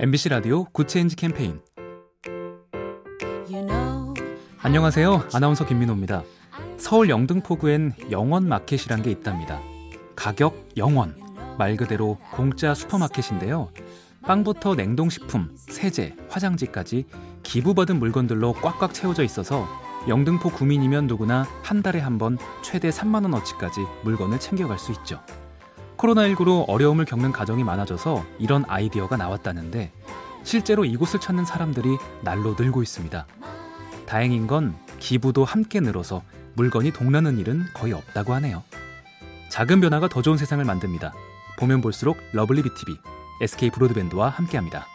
MBC 라디오 굿체인지 캠페인. 안녕하세요. 아나운서 김민호입니다. 서울 영등포구엔 영원마켓이란 게 있답니다. 가격 0원, 말 그대로 공짜 슈퍼마켓인데요. 빵부터 냉동식품, 세제, 화장지까지 기부받은 물건들로 꽉꽉 채워져 있어서 영등포 구민이면 누구나 한 달에 한 번 최대 3만원어치까지 물건을 챙겨갈 수 있죠. 코로나19로 어려움을 겪는 가정이 많아져서 이런 아이디어가 나왔다는데 실제로 이곳을 찾는 사람들이 날로 늘고 있습니다. 다행인 건 기부도 함께 늘어서 물건이 동나는 일은 거의 없다고 하네요. 작은 변화가 더 좋은 세상을 만듭니다. 보면 볼수록 러블리 BTV, SK 브로드밴드와 함께합니다.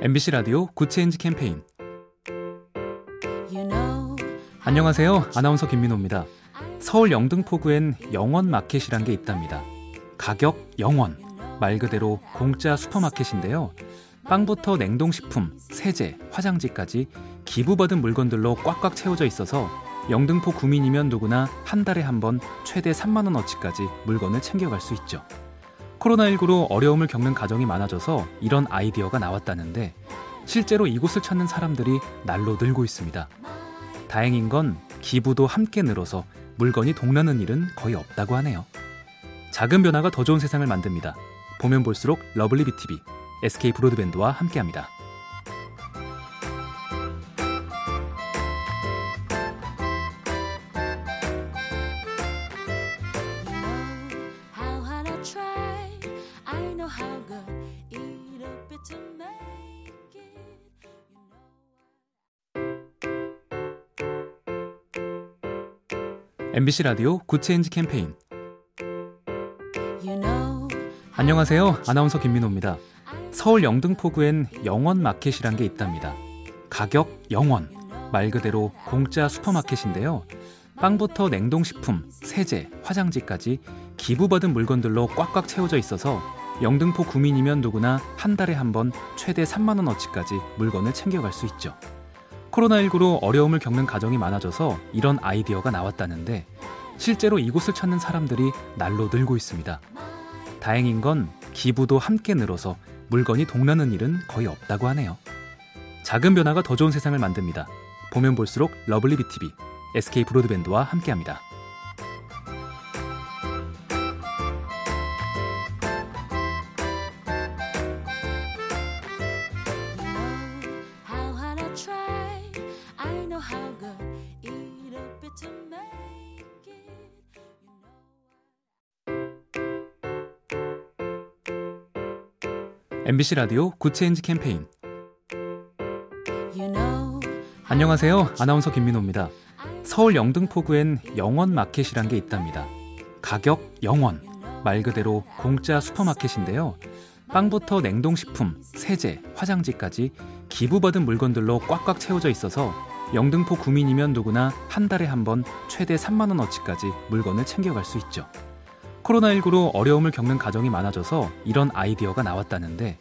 MBC 라디오 굿체인지 캠페인. 안녕하세요. 아나운서 김민호입니다. 서울 영등포구엔 영원마켓이란 게 있답니다. 가격 0원, 말 그대로 공짜 슈퍼마켓인데요. 빵부터 냉동식품, 세제, 화장지까지 기부받은 물건들로 꽉꽉 채워져 있어서 영등포 구민이면 누구나 한 달에 한 번 최대 3만원어치까지 물건을 챙겨갈 수 있죠. 코로나19로 어려움을 겪는 가정이 많아져서 이런 아이디어가 나왔다는데 실제로 이곳을 찾는 사람들이 날로 늘고 있습니다. 다행인 건 기부도 함께 늘어서 물건이 동나는 일은 거의 없다고 하네요. 작은 변화가 더 좋은 세상을 만듭니다. 보면 볼수록 러블리 BTV, SK 브로드밴드와 함께합니다. MBC 라디오 굿체인지 캠페인. 안녕하세요. 아나운서 김민호입니다. 서울 영등포구엔 영원마켓이란 게 있답니다. 가격 0원, 말 그대로 공짜 슈퍼마켓인데요. 빵부터 냉동식품, 세제, 화장지까지 기부받은 물건들로 꽉꽉 채워져 있어서 영등포 구민이면 누구나 한 달에 한 번 최대 3만원어치까지 물건을 챙겨갈 수 있죠. 코로나19로 어려움을 겪는 가정이 많아져서 이런 아이디어가 나왔다는데 실제로 이곳을 찾는 사람들이 날로 늘고 있습니다. 다행인 건 기부도 함께 늘어서 물건이 동나는 일은 거의 없다고 하네요. 작은 변화가 더 좋은 세상을 만듭니다. 보면 볼수록 러블리 BTV, SK 브로드밴드와 함께합니다. MBC 라디오 굿체인지 캠페인. 안녕하세요. 아나운서 김민호입니다. 서울 영등포구엔 영원마켓이란 게 있답니다. 가격 0원, 말 그대로 공짜 슈퍼마켓인데요. 빵부터 냉동식품, 세제, 화장지까지 기부받은 물건들로 꽉꽉 채워져 있어서 영등포 구민이면 누구나 한 달에 한 번 최대 3만원어치까지 물건을 챙겨갈 수 있죠. 코로나19로 어려움을 겪는 가정이 많아져서 이런 아이디어가 나왔다는데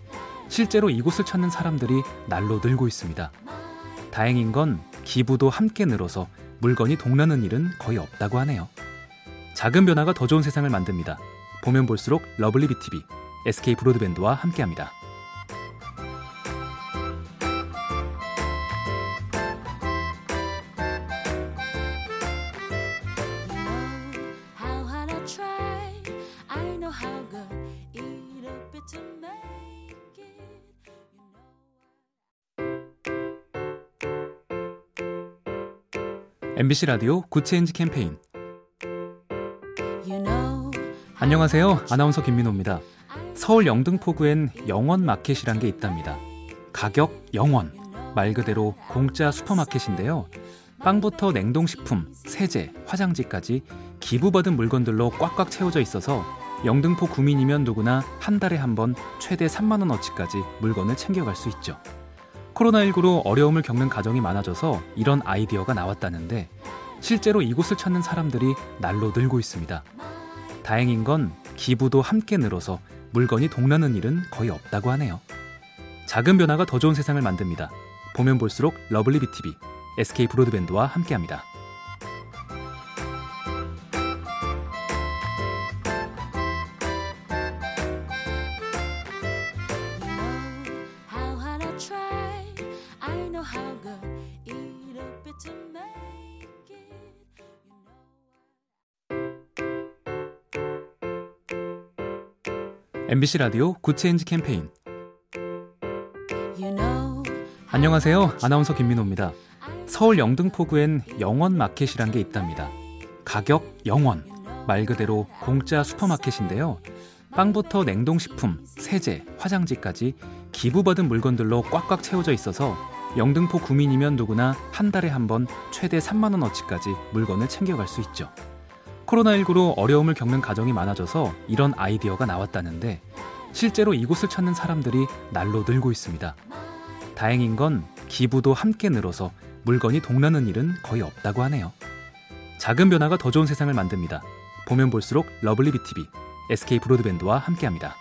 실제로 이곳을 찾는 사람들이 날로 늘고 있습니다. 다행인 건 기부도 함께 늘어서 물건이 동나는 일은 거의 없다고 하네요. 작은 변화가 더 좋은 세상을 만듭니다. 보면 볼수록 러블리 BTV, SK 브로드밴드와 함께합니다. MBC 라디오 굿체인지 캠페인. 안녕하세요. 아나운서 김민호입니다. 서울 영등포구엔 영원마켓이란 게 있답니다. 가격 0원, 말 그대로 공짜 슈퍼마켓인데요. 빵부터 냉동식품, 세제, 화장지까지 기부받은 물건들로 꽉꽉 채워져 있어서 영등포 구민이면 누구나 한 달에 한 번 최대 3만원어치까지 물건을 챙겨갈 수 있죠. 코로나19로 어려움을 겪는 가정이 많아져서 이런 아이디어가 나왔다는데 실제로 이곳을 찾는 사람들이 날로 늘고 있습니다. 다행인 건 기부도 함께 늘어서 물건이 동나는 일은 거의 없다고 하네요. 작은 변화가 더 좋은 세상을 만듭니다. 보면 볼수록 러블리 BTV, SK 브로드밴드와 함께합니다. MBC 라디오 굿체인지 캠페인. 안녕하세요. 아나운서 김민호입니다. 서울 영등포구엔 영원마켓이란 게 있답니다. 가격 0원, 말 그대로 공짜 슈퍼마켓인데요. 빵부터 냉동식품, 세제, 화장지까지 기부받은 물건들로 꽉꽉 채워져 있어서 영등포 구민이면 누구나 한 달에 한 번 최대 3만원어치까지 물건을 챙겨갈 수 있죠. 코로나19로 어려움을 겪는 가정이 많아져서 이런 아이디어가 나왔다는데 실제로 이곳을 찾는 사람들이 날로 늘고 있습니다. 다행인 건 기부도 함께 늘어서 물건이 동나는 일은 거의 없다고 하네요. 작은 변화가 더 좋은 세상을 만듭니다. 보면 볼수록 러블리 BTV, SK 브로드밴드와 함께합니다.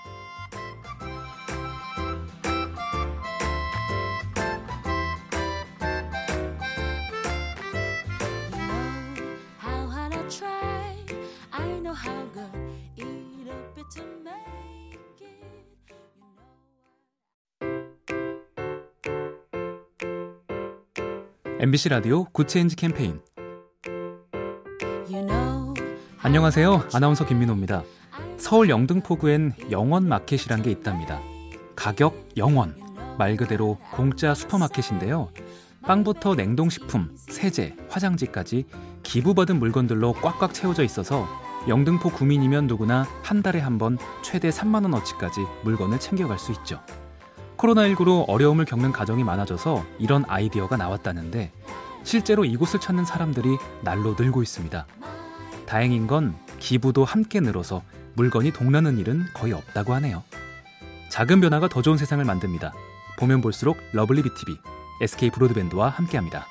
MBC 라디오 굿체인지 캠페인. 안녕하세요. 아나운서 김민호입니다. 서울 영등포구엔 영원마켓이란 게 있답니다. 가격 0원, 말 그대로 공짜 슈퍼마켓인데요. 빵부터 냉동식품, 세제, 화장지까지 기부받은 물건들로 꽉꽉 채워져 있어서 영등포 구민이면 누구나 한 달에 한 번 최대 3만원어치까지 물건을 챙겨갈 수 있죠. 코로나19로 어려움을 겪는 가정이 많아져서 이런 아이디어가 나왔다는데 실제로 이곳을 찾는 사람들이 날로 늘고 있습니다. 다행인 건 기부도 함께 늘어서 물건이 동나는 일은 거의 없다고 하네요. 작은 변화가 더 좋은 세상을 만듭니다. 보면 볼수록 러블리 BTV, SK 브로드밴드와 함께합니다.